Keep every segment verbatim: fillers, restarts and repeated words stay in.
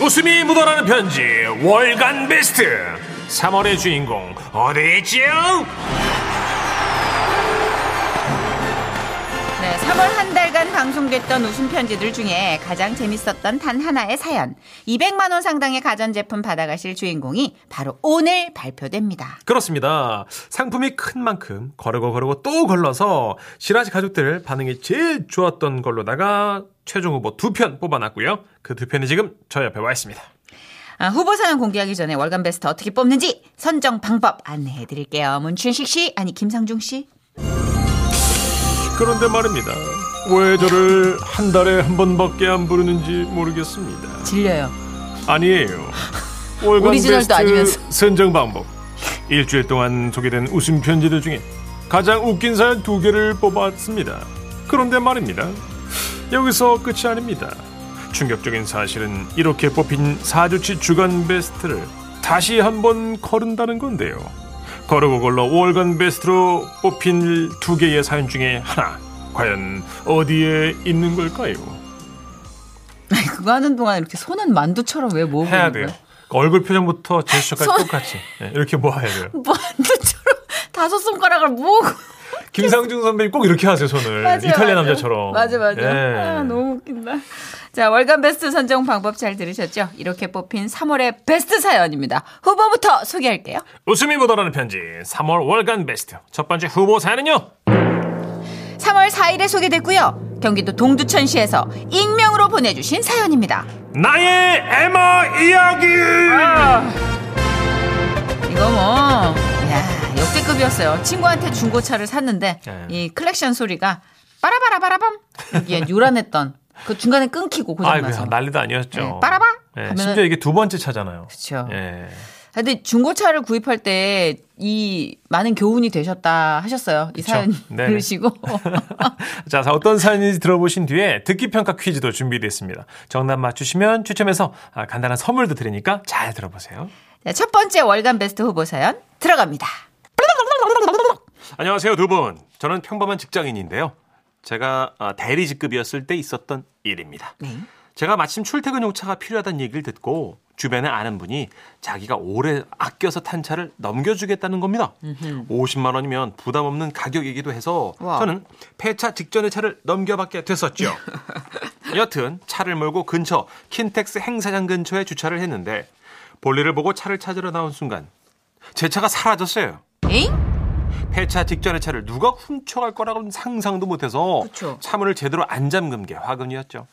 웃음이 묻어나는 편지 월간 베스트 삼월의 주인공 어디 있지요? 네, 삼월 한 달간 방송됐던 웃음 편지들 중에 가장 재밌었던 단 하나의 사연 이백만 원 상당의 가전제품 받아가실 주인공이 바로 오늘 발표됩니다. 그렇습니다. 상품이 큰 만큼 거르고 거르고 또 걸러서 시라시 가족들 반응이 제일 좋았던 걸로다가 최종 후보 두 편 뽑아놨고요. 그 두 편이 지금 저 옆에 와 있습니다. 아, 후보 사연 공개하기 전에 월간 베스트 어떻게 뽑는지 선정 방법 안내해드릴게요. 문춘식 씨, 아니 김상중 씨. 그런데 말입니다. 왜 저를 한 달에 한 번밖에 안 부르는지 모르겠습니다. 질려요. 아니에요. 월간 베스트 아니면서. 선정 방법. 일주일 동안 소개된 웃음 편지들 중에 가장 웃긴 사연 두 개를 뽑았습니다. 그런데 말입니다. 여기서 끝이 아닙니다. 충격적인 사실은 이렇게 뽑힌 사주치 주간 베스트를 다시 한번 거른다는 건데요. 거르고 걸러 월간 베스트로 뽑힌 두 개의 사연 중에 하나 과연 어디에 있는 걸까요? 그거 하는 동안 이렇게 손은 만두처럼 왜 모으고 해야 돼요. 얼굴 표정부터 제스처까지 손... 똑같이 네, 이렇게 모아야 돼요. 만두처럼 다섯 손가락을 모으고 김상중 선배님 꼭 이렇게 하세요. 손을 맞아요, 이탈리아 맞아요. 남자처럼 맞아 맞아 예. 아, 너무 웃긴다. 자, 월간 베스트 선정 방법 잘 들으셨죠? 이렇게 뽑힌 삼월의 베스트 사연입니다. 후보부터 소개할게요. 웃음이 묻어나는 편지 삼월 월간 베스트 첫 번째 후보 사연은요, 삼월 사일에 소개됐고요. 경기도 동두천시에서 익명으로 보내주신 사연입니다. 나의 에마 이야기. 아, 이거 뭐 야, 역대급이었어요. 친구한테 중고차를 샀는데 네. 이 클렉션 소리가 빠라바라바라밤 여기에 요란했던 그 중간에 끊기고 고장나서 난리도 아니었죠. 네, 빠라바 네, 하면은, 심지어 이게 두 번째 차잖아요. 그렇죠. 네. 근데 중고차를 구입할 때 이 많은 교훈이 되셨다 하셨어요. 이 그쵸? 사연 네네. 들으시고 자, 어떤 사연인지 들어보신 뒤에 듣기 평가 퀴즈도 준비됐습니다. 정답 맞추시면 추첨해서 간단한 선물도 드리니까 잘 들어보세요. 자, 첫 번째 월간 베스트 후보 사연 들어갑니다. 안녕하세요, 두 분. 저는 평범한 직장인인데요. 제가 대리 직급이었을 때 있었던 일입니다. 네. 제가 마침 출퇴근용 차가 필요하다는 얘기를 듣고 주변에 아는 분이 자기가 오래 아껴서 탄 차를 넘겨주겠다는 겁니다. 음흠. 오십만 원이면 부담 없는 가격이기도 해서 와. 저는 폐차 직전의 차를 넘겨받게 됐었죠. 여튼 차를 몰고 근처 킨텍스 행사장 근처에 주차를 했는데 볼일을 보고 차를 찾으러 나온 순간 제 차가 사라졌어요. 에잉? 폐차 직전의 차를 누가 훔쳐갈 거라고는 상상도 못해서 그쵸. 차문을 제대로 안 잠근 게 화근이었죠.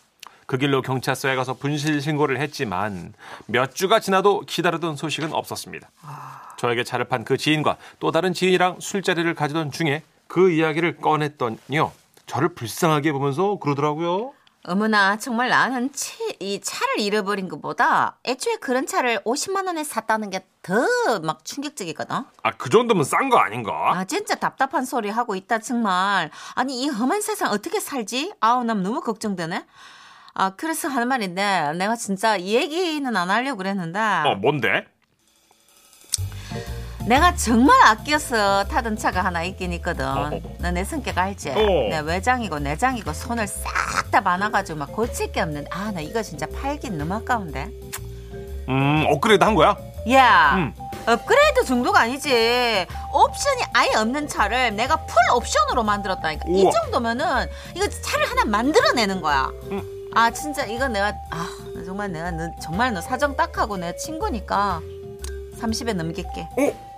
그 길로 경찰서에 가서 분실 신고를 했지만 몇 주가 지나도 기다리던 소식은 없었습니다. 아... 저에게 차를 판 그 지인과 또 다른 지인이랑 술자리를 가지던 중에 그 이야기를 꺼냈더니요. 저를 불쌍하게 보면서 그러더라고요. 어머나, 정말 나는 치, 이 차를 잃어버린 것보다 애초에 그런 차를 오십만 원에 샀다는 게 더 막 충격적이거든. 아, 그 정도면 싼 거 아닌가? 아, 진짜 답답한 소리 하고 있다 정말. 아니, 이 험한 세상 어떻게 살지? 아우, 난 너무 걱정되네. 아, 그래서 하는 말인데 내가 진짜 이 얘기는 안 하려고 그랬는데. 어, 뭔데? 내가 정말 아껴서 타던 차가 하나 있긴 있거든. 너 내 성격 알지? 어. 내 외장이고 내장이고 손을 싹 다 많아가지고 막 고칠 게 없는데 아, 나 이거 진짜 팔긴 너무 아까운데. 음, 업그레이드 한 거야? 야, 음. 업그레이드 정도가 아니지. 옵션이 아예 없는 차를 내가 풀 옵션으로 만들었다니까. 우와. 이 정도면은 이거 차를 하나 만들어내는 거야. 음. 아, 진짜 이거 내가 아, 정말 내가 너, 정말 너 사정 딱하고 내 친구니까 삼십에 넘길게. 어?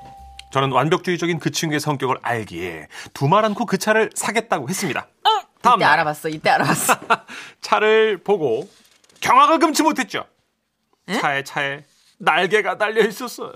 저는 완벽주의적인 그 친구의 성격을 알기에 두말 않고 그 차를 사겠다고 했습니다. 어, 다음 이때 날. 알아봤어. 이때 알아봤어. 차를 보고 경악을 금치 못했죠. 에? 차에 차에 날개가 달려 있었어요.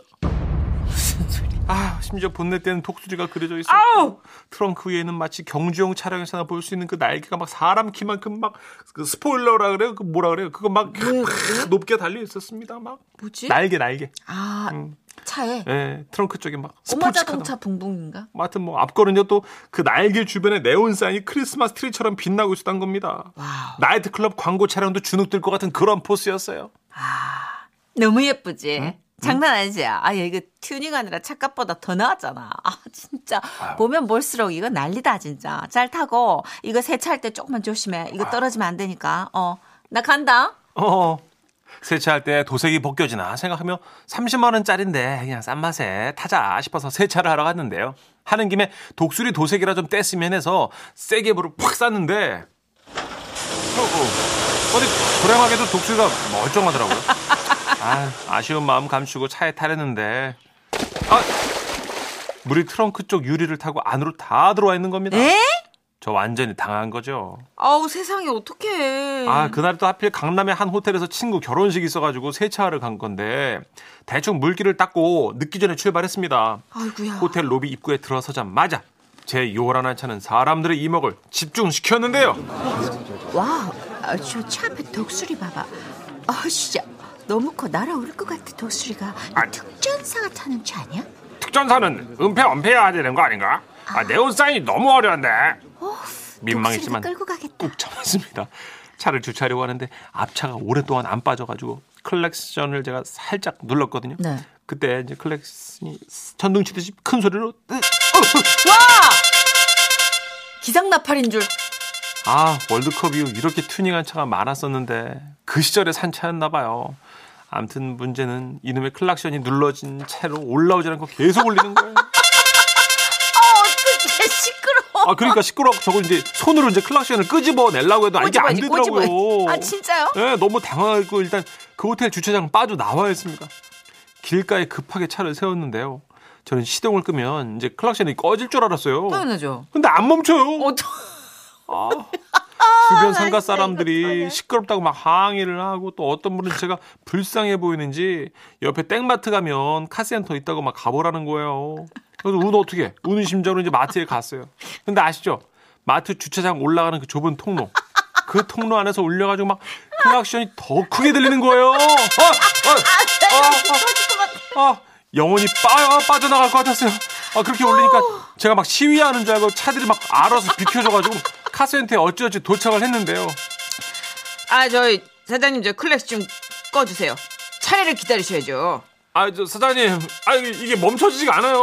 무슨 소리. 아, 심지어 본넷에는 독수리가 그려져 있었고 아우! 트렁크 위에는 마치 경주용 차량에서나 볼 수 있는 그 날개가 막 사람 키만큼 막 그 스포일러라 그래요? 그 뭐라 그래요? 그거 막 뭐, 높게 달려 있었습니다. 막 뭐지? 날개 날개. 아. 음. 차에? 네, 트렁크 쪽에 막 꼬마 자동차 붕붕인가? 아무튼 뭐 앞걸음요 또 그 날개 주변에 네온사인이 크리스마스 트리처럼 빛나고 있었던 겁니다. 와우. 나이트클럽 광고 차량도 주눅들 것 같은 그런 포스였어요. 아, 너무 예쁘지? 응? 장난 아니지? 아, 이거 튜닝하느라 차값보다 더 나왔잖아. 아, 진짜 아유. 보면 볼수록 이거 난리다 진짜. 잘 타고 이거 세차할 때 조금만 조심해. 이거 떨어지면 안 되니까. 어, 나 간다. 어. 세차할 때 도색이 벗겨지나 생각하며 삼십만 원짜리인데 그냥 싼 맛에 타자 싶어서 세차를 하러 갔는데요. 하는 김에 독수리 도색이라 좀 뗐으면 해서 세게 물을 팍 쌌는데 어디 불행하게도 독수리가 멀쩡하더라고요. 아, 아쉬운 마음 감추고 차에 타려는데 아, 물이 트렁크 쪽 유리를 타고 안으로 다 들어와 있는 겁니다. 에? 저 완전히 당한 거죠. 아우 세상에 어떡해. 아 그날 또 하필 강남의 한 호텔에서 친구 결혼식이 있어가지고 세차하러 간 건데 대충 물기를 닦고 늦기 전에 출발했습니다. 아이고야. 호텔 로비 입구에 들어서자마자 제 요란한 차는 사람들의 이목을 집중시켰는데요. 와, 저 차 앞에 독수리 봐봐. 아 진짜 너무 커. 날아올 것 같아 독수리가. 아, 특전사가 타는 차 아니야? 특전사는 은폐 은폐해야 되는 거 아닌가? 아, 아 네온사인이 너무 어려운데. 오, 민망했지만 꾹 참았습니다. 차를 주차하려고 하는데 앞차가 오랫동안 안 빠져가지고 클렉션을 제가 살짝 눌렀거든요. 네. 그때 이제 클렉션이 전등 치듯이 큰 소리로 와 기상나팔인 줄. 아 월드컵 이후 이렇게 튜닝한 차가 많았었는데 그 시절에 산 차였나 봐요. 아무튼 문제는 이놈의 클락션이 눌러진 채로 올라오지 않고 계속 울리는 거예요. 시끄러워. 아 그러니까 시끄러워. 저걸 이제 손으로 이제 클락션을 끄집어 내려고 해도 이게 안 되더라고요. 아 진짜요? 네, 너무 당황했고 일단 그 호텔 주차장 빠져 나와야 했습니다. 길가에 급하게 차를 세웠는데요. 저는 시동을 끄면 이제 클락션이 꺼질 줄 알았어요. 당연하죠. 근데 안 멈춰요. 어떡? 아, 주변 상가 사람들이 시끄럽다고 막 항의를 하고 또 어떤 분은 제가 불쌍해 보이는지 옆에 땡마트 가면 카센터 있다고 막 가보라는 거예요. 그래서 우는 어떻게 해? 우는 심정으로 이제 마트에 갔어요. 근데 아시죠? 마트 주차장 올라가는 그 좁은 통로. 그 통로 안에서 울려가지고 막 클락션이 더 크게 들리는 거예요. 아, 아, 아, 아, 아, 영혼이 빠, 빠져나갈 것 같았어요. 아, 그렇게 울리니까 제가 막 시위하는 줄 알고 차들이 막 알아서 비켜줘가지고 카센터에 어찌어찌 도착을 했는데요. 아, 저희 사장님 저 클락스 좀 꺼주세요. 차례를 기다리셔야죠. 아, 저 사장님, 아 이게 멈춰지지가 않아요.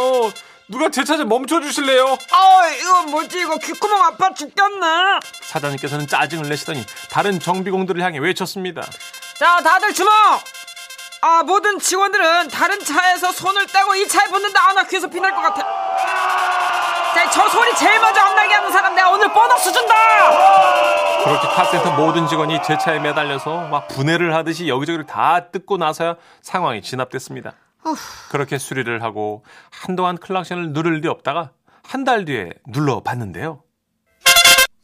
누가 제 차 좀 멈춰주실래요? 아 이거 뭐지 이거 귓구멍 아파 죽겠네. 사장님께서는 짜증을 내시더니 다른 정비공들을 향해 외쳤습니다. 자 다들 주목. 아 모든 직원들은 다른 차에서 손을 떼고 이 차에 붙는다. 아 나 귀에서 피날 것 같아. 자, 저 소리 제일 먼저 안 나게 하는 사람 내가 오늘 보너스 준다. 그렇게 카센터 모든 직원이 제 차에 매달려서 막 분해를 하듯이 여기저기를 다 뜯고 나서야 상황이 진압됐습니다. 그렇게 수리를 하고 한동안 클락션을 누를 일이 없다가 한 달 뒤에 눌러봤는데요.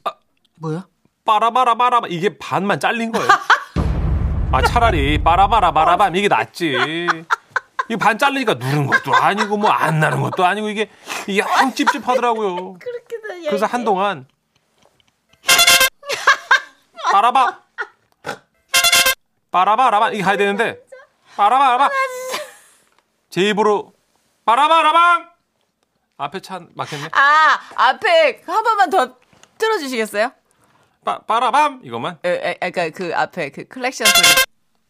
아, 뭐야? 빠라바라바라바 이게 반만 잘린 거예요. 아 차라리 빠라바라바라밤 이게 낫지. 이 반 잘리니까 누른 것도 아니고 뭐 안 나는 것도 아니고 이게 이게 영 찝찝하더라고요. 그래서 한동안 빠라바 빠라바라바 이게 가야 되는데 빠라바라바 제 입으로 빠라바라밤 앞에 차 막혔네. 아 앞에 한 번만 더 틀어주시겠어요? 빠 빠라밤 이거만? 에, 에, 그러니까 그 앞에 그 클렉션 소리.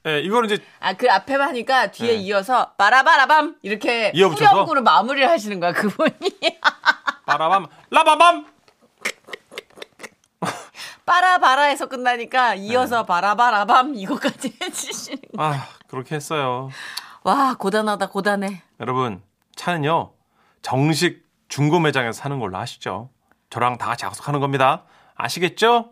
예, 이거는 이제 아, 그 앞에만 하니까 뒤에 예. 이어서 빠라바라밤 이렇게 후렴구로 마무리를 하시는 거야 그분이. 빠라밤 라바밤 빠라바라에서 끝나니까 이어서 네. 바라바라밤 이거까지 해주시는 거야. 아 그렇게 했어요. 와 고단하다 고단해. 여러분 차는요 정식 중고 매장에서 사는 걸로 아시죠? 저랑 다 같이 약속하는 겁니다. 아시겠죠?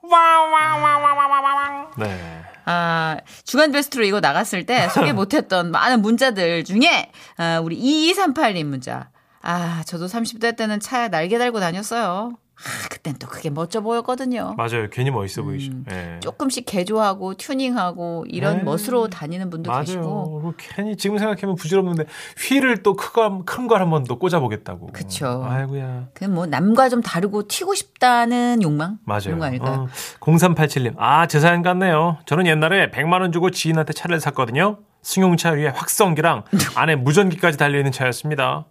와와와와와와와. 네. 아, 주간 베스트로 이거 나갔을 때 소개 못했던 많은 문자들 중에 아, 우리 이이삼팔 님 문자. 아, 저도 삼십 대 때는 차에 날개 달고 다녔어요. 아, 그땐 또 그게 멋져 보였거든요. 맞아요. 괜히 멋있어 보이죠. 음, 예. 조금씩 개조하고 튜닝하고 이런 에이, 멋으로 다니는 분도 맞아요. 계시고. 괜히 지금 생각하면 부질없는데 휠을 또 큰 걸 한 번 더 꽂아보겠다고. 그렇죠. 아이고야. 그냥 뭐 남과 좀 다르고 튀고 싶다는 욕망? 맞아요. 그런 거 아닐까요? 어, 공삼팔칠 님. 아, 제 사연 같네요. 저는 옛날에 백만 원 주고 지인한테 차를 샀거든요. 승용차 위에 확성기랑 안에 무전기까지 달려있는 차였습니다.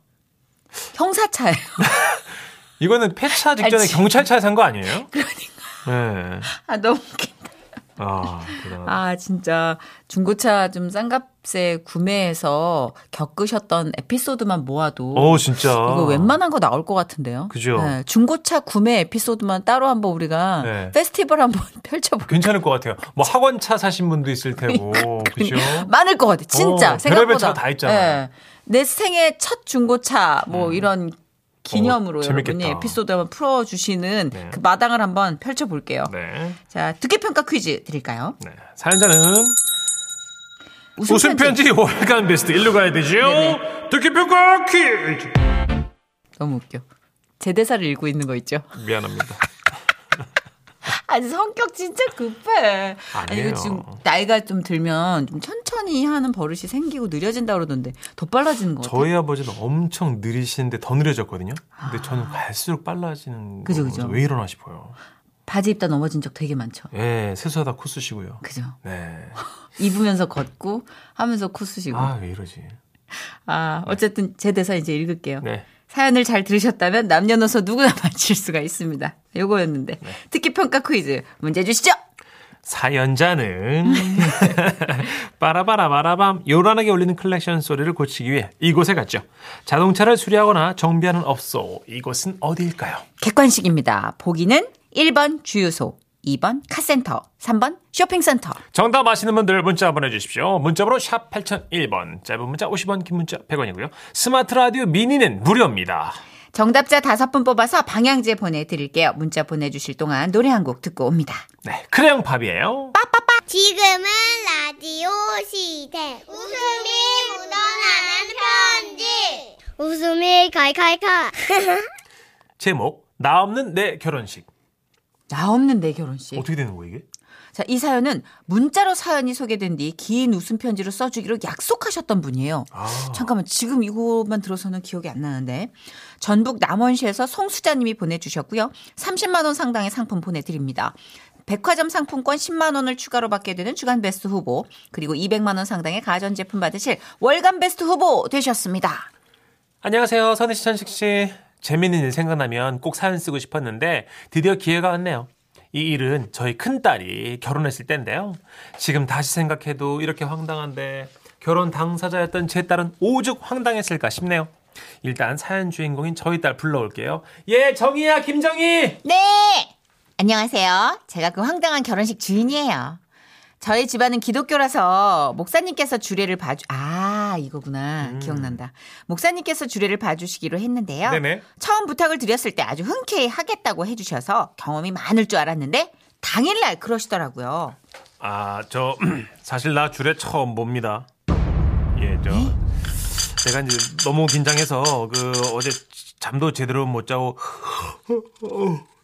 형사차예요. 이거는 폐차 직전에 알지. 경찰차에 산 거 아니에요? 그러니까. 네. 아, 너무 웃긴다. 아, 아 진짜 중고차 좀 싼 값에 구매해서 겪으셨던 에피소드만 모아도 오, 진짜. 이거 웬만한 거 나올 것 같은데요. 그죠. 네, 중고차 구매 에피소드만 따로 한번 우리가 네. 페스티벌 한번 펼쳐볼까요? 괜찮을 것 같아요. 뭐 학원차 사신 분도 있을 테고. 그죠. 많을 것 같아요. 진짜. 오, 생각보다. 별의별 차 다 있잖아요. 네. 내 생애 첫 중고차 뭐 음. 이런 기념으로 오, 여러분이 에피소드 한번 풀어주시는 네. 그 마당을 한번 펼쳐볼게요. 네. 자, 듣기평가 퀴즈 드릴까요? 네. 사연자는 웃음편지 월간 베스트 일로 가야 되죠. 네네. 듣기평가 퀴즈. 너무 웃겨. 제 대사를 읽고 있는 거 있죠? 미안합니다. 아니 성격 진짜 급해. 아니에요. 아니 지금 나이가 좀 들면 좀 천천히 하는 버릇이 생기고 느려진다 그러던데 더 빨라지는 거 같아요. 저희 아버지는 엄청 느리시는데 더 느려졌거든요. 근데 아. 저는 갈수록 빨라지는 그죠, 그죠. 왜 이러나 싶어요. 바지 입다 넘어진 적 되게 많죠. 예, 세수하다 코 쑤시고요. 그죠. 네. 입으면서 걷고 하면서 코 쑤시고. 아, 왜 이러지. 아, 어쨌든 네. 제 대사 이제 읽을게요. 네. 사연을 잘 들으셨다면 남녀노소 누구나 맞힐 수가 있습니다. 요거였는데. 네. 듣기평가 퀴즈 문제 주시죠. 사연자는 빠라바라바라밤 요란하게 울리는 클렉션 소리를 고치기 위해 이곳에 갔죠. 자동차를 수리하거나 정비하는 업소. 이곳은 어디일까요? 객관식입니다. 보기는 일 번 주유소, 이 번 카센터, 삼 번 쇼핑센터. 정답 아시는 분들 문자 보내주십시오. 문자번호 샵 팔공공일 번, 짧은 문자 오십 원, 긴 문자 백 원이고요. 스마트 라디오 미니는 무료입니다. 정답자 다섯 분 뽑아서 방향제 보내드릴게요. 문자 보내주실 동안 노래 한 곡 듣고 옵니다. 네, 크레용 팝이에요. 빠빠빠. 지금은 라디오 시대. 웃음이 묻어나는 편지. 웃음이 칼칼칼. 제목, 나 없는 내 결혼식. 나 없는 내 결혼식. 어떻게 되는 거예요 이게? 자, 이 사연은 문자로 사연이 소개된 뒤 긴 웃음 편지로 써주기로 약속하셨던 분이에요. 아. 잠깐만 지금 이것만 들어서는 기억이 안 나는데. 전북 남원시에서 송수자님이 보내주셨고요. 삼십만 원 상당의 상품 보내드립니다. 백화점 상품권 십만 원을 추가로 받게 되는 주간베스트 후보, 그리고 이백만 원 상당의 가전제품 받으실 월간베스트 후보 되셨습니다. 안녕하세요. 선희씨, 천식씨. 재미있는 일 생각나면 꼭 사연 쓰고 싶었는데 드디어 기회가 왔네요. 이 일은 저희 큰딸이 결혼했을 때인데요. 지금 다시 생각해도 이렇게 황당한데 결혼 당사자였던 제 딸은 오죽 황당했을까 싶네요. 일단 사연 주인공인 저희 딸 불러올게요. 예, 정희야, 김정희. 네, 안녕하세요. 제가 그 황당한 결혼식 주인이에요. 저희 집안은 기독교라서 목사님께서 주례를 봐주... 아, 이거구나. 음. 기억난다. 목사님께서 주례를 봐주시기로 했는데요. 네네. 처음 부탁을 드렸을 때 아주 흔쾌히 하겠다고 해주셔서 경험이 많을 줄 알았는데 당일날 그러시더라고요. 아, 저 사실 나 주례 처음 봅니다. 예, 저 에? 제가 이제 너무 긴장해서 그 어제 잠도 제대로 못 자고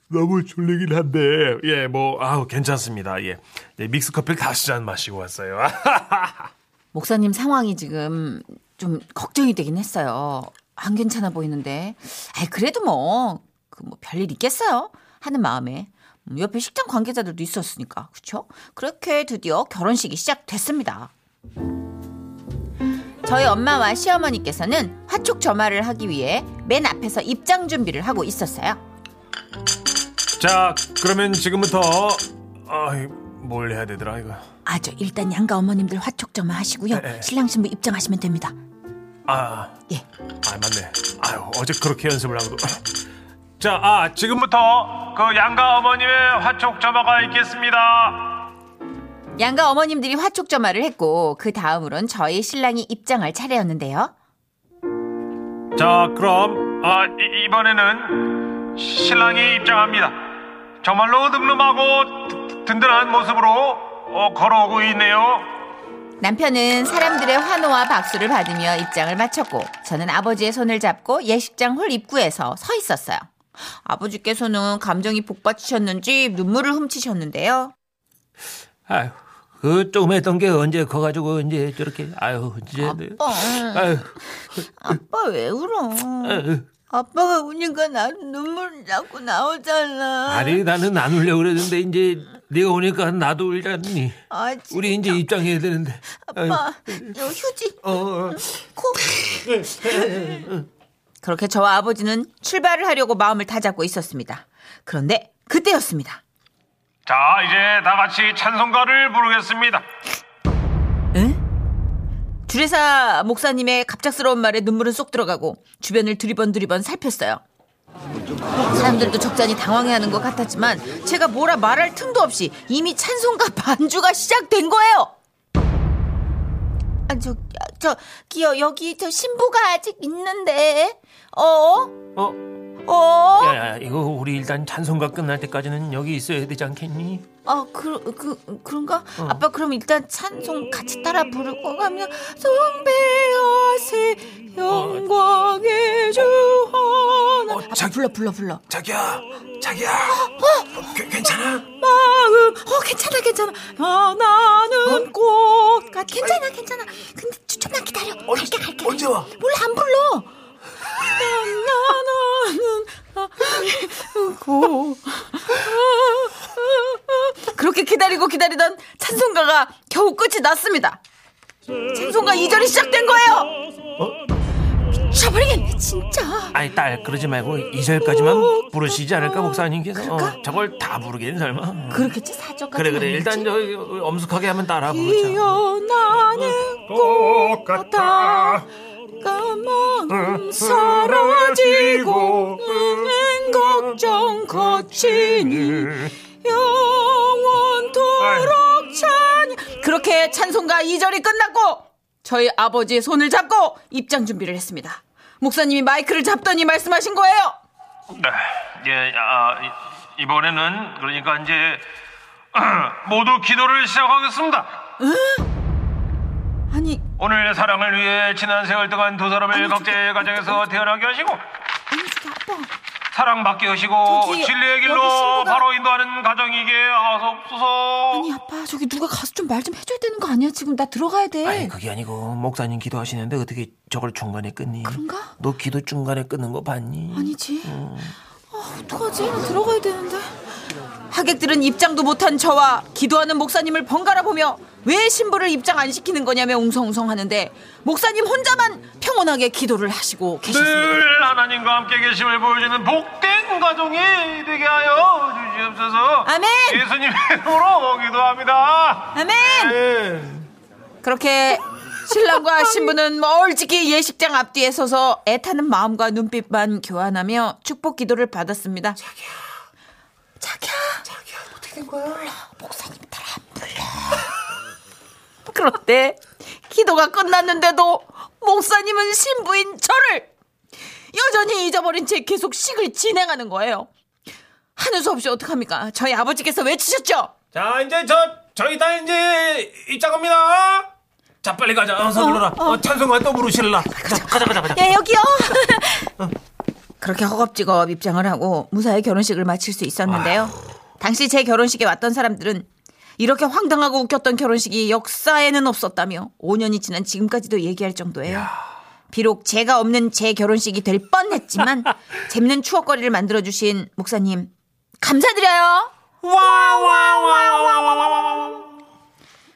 너무 졸리긴 한데 예, 뭐 아우 괜찮습니다. 예, 네, 믹스 커피를 다섯 잔 마시고 왔어요. 목사님 상황이 지금 좀 걱정이 되긴 했어요. 안 괜찮아 보이는데 아이, 그래도 뭐, 그 뭐 별일 있겠어요 하는 마음에 옆에 식장 관계자들도 있었으니까 그렇죠? 그렇게 드디어 결혼식이 시작됐습니다. 저희 엄마와 시어머니께서는 화촉 점화를 하기 위해 맨 앞에서 입장 준비를 하고 있었어요. 자, 그러면 지금부터 아, 뭘 해야 되더라 이거. 아, 저 일단 양가 어머님들 화촉 점화 하시고요. 에, 에. 신랑 신부 입장하시면 됩니다. 아, 예. 아, 맞네. 아유, 어제 그렇게 연습을 하고도. 자, 아, 지금부터 그 양가 어머님의 화촉 점화가 있겠습니다. 양가 어머님들이 화촉 점화를 했고 그 다음으론 저희 신랑이 입장할 차례였는데요. 자, 그럼 아, 이, 이번에는 신랑이 입장합니다. 정말로 늠름하고 든든한 모습으로 어, 걸어오고 있네요. 남편은 사람들의 환호와 박수를 받으며 입장을 마쳤고 저는 아버지의 손을 잡고 예식장 홀 입구에서 서 있었어요. 아버지께서는 감정이 복받치셨는지 눈물을 훔치셨는데요. 아유, 그 조금 했던 게 언제 커가지고 이제 저렇게 아유 이제 아빠, 아유. 아빠 왜 울어? 아유. 아빠가 우니까 나도 눈물 자꾸 나오잖아. 아니, 나는 안 울려고 그랬는데 이제 네가 오니까 나도 울잖니. 아, 진짜. 우리 이제 입장해야 되는데. 아빠, 너 휴지. 어, 어. 코. 그렇게 저와 아버지는 출발을 하려고 마음을 다잡고 있었습니다. 그런데 그때였습니다. 자, 이제 다 같이 찬송가를 부르겠습니다. 에? 주례사 목사님의 갑작스러운 말에 눈물은 쏙 들어가고 주변을 두리번두리번 살폈어요. 사람들도 적잖이 당황해하는 것 같았지만 제가 뭐라 말할 틈도 없이 이미 찬송가 반주가 시작된 거예요. 아, 저, 저, 기어 여기 저 신부가 아직 있는데. 어? 어? 어? 야, 야, 이거 우리 일단 찬송가 끝날 때까지는 여기 있어야 되지 않겠니? 아, 그, 그, 그런가? 어. 아빠 그럼 일단 찬송 같이 따라 부르고 가면 숭배하세 영광의 주 하나. 어, 자, 불러 불러 불러. 자기야, 자기야. 어, 어, 그, 괜찮아? 마음, 어, 괜찮아 괜찮아. 아, 나는 어? 꽃 같. 괜찮아 괜찮아. 근데 좀만 기다려. 어, 갈게 갈게. 언제 와? 몰라 안 불러. 그렇게 기다리고 기다리던 찬송가가 겨우 끝이 났습니다. 찬송가 이 절이 시작된 거예요. 어? 미쳐버리겠네 진짜. 아니 딸 그러지 말고 이 절까지만 부르시지 않을까 목사님께서. 어, 저걸 다 부르긴 설마. 그렇겠지 사절까지. 그래 그래 일단 저 엄숙하게 하면 따라 부르자. 기어나는 꽃 같아 까만큼 사라지고 은행 걱정 거치니 영원토록 찬. 그렇게 찬송가 이 절이 끝났고 저희 아버지의 손을 잡고 입장 준비를 했습니다. 목사님이 마이크를 잡더니 말씀하신 거예요. 네, 예, 아, 이번에는 그러니까 이제 모두 기도를 시작하겠습니다. 응? 아니, 오늘 사랑을 위해 지난 세월 동안 두 사람을 아니, 각자의 가정에서 태어나게 하시고 아니, 저기, 아빠. 사랑받게 하시고 저기, 진리의 길로 신부가... 바로 인도하는 가정이게 하옵소서. 아니 아빠 저기 누가 가서 좀 말 좀 해줘야 되는 거 아니야? 지금 나 들어가야 돼. 아니 그게 아니고 목사님 기도하시는데 어떻게 저걸 중간에 끊니? 그런가? 너 기도 중간에 끊는 거 봤니? 아니지. 음. 아 어떡하지? 나 들어가야 되는데. 하객들은 입장도 못한 저와 기도하는 목사님을 번갈아 보며 왜 신부를 입장 안 시키는 거냐며 웅성웅성 하는데 목사님 혼자만 평온하게 기도를 하시고 계셨습니다. 늘 하나님과 함께 계심을 보여주는 복된 가정이 되게 하여 주시옵소서. 아멘. 예수님의 이름으로 기도합니다. 아멘. 아멘. 그렇게 신랑과 신부는 멀찍이 예식장 앞뒤에 서서 애타는 마음과 눈빛만 교환하며 축복 기도를 받았습니다. 자기야, 자기야, 자기야, 어떻게 된 거야? 몰라, 목사님 딸 안 불러. 그런데 기도가 끝났는데도 목사님은 신부인 저를 여전히 잊어버린 채 계속 식을 진행하는 거예요. 하는 수 없이 어떡합니까? 저희 아버지께서 외치셨죠. 자 이제 저, 저희 다 이제 입장합니다. 자 빨리 가자. 어서 불러라. 어, 어. 어, 찬송가 또 부르실라. 가자 가자 가자, 가자. 야 여기요. 어. 그렇게 허겁지겁 입장을 하고 무사히 결혼식을 마칠 수 있었는데요. 아유. 당시 제 결혼식에 왔던 사람들은 이렇게 황당하고 웃겼던 결혼식이 역사에는 없었다며 오 년이 지난 지금까지도 얘기할 정도예요. 비록 제가 없는 제 결혼식이 될 뻔했지만 재밌는 추억거리를 만들어주신 목사님 감사드려요. 와와와와와와.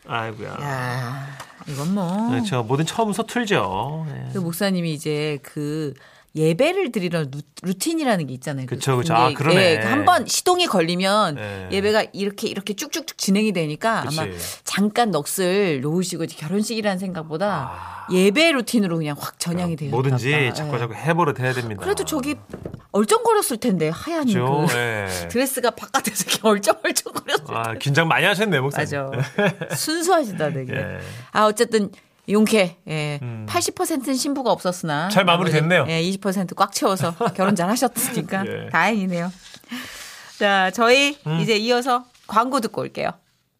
아이고야. 야, 이건 뭐. 그렇죠. 뭐든 처음 서툴죠. 예. 그 목사님이 이제 그 예배를 드리는 루틴이라는 게 있잖아요. 그렇죠, 그렇죠. 아, 그러네. 예, 한번 시동이 걸리면 예. 예배가 이렇게 이렇게 쭉쭉쭉 진행이 되니까 그치. 아마 잠깐 넋을 놓으시고 결혼식이라는 생각보다 아... 예배 루틴으로 그냥 확 전향이 되는. 뭐든지 같다. 자꾸 예. 자꾸 해버릇 해야 됩니다. 그래도 저기 얼쩡거렸을 텐데 하얀 그렇죠? 그 예. 드레스가 바깥에서 이렇게 얼쩡얼쩡거렸을 텐데. 아, 긴장 많이 하셨네 목사님. 맞아. 순수하시다 되게. 예. 아 어쨌든. 용케 예. 음. 팔십 퍼센트는 신부가 없었으나 잘 마무리됐네요. 예, 이십 퍼센트 꽉 채워서 결혼 잘 하셨으니까 예. 다행이네요. 자, 저희 음. 이제 이어서 광고 듣고 올게요.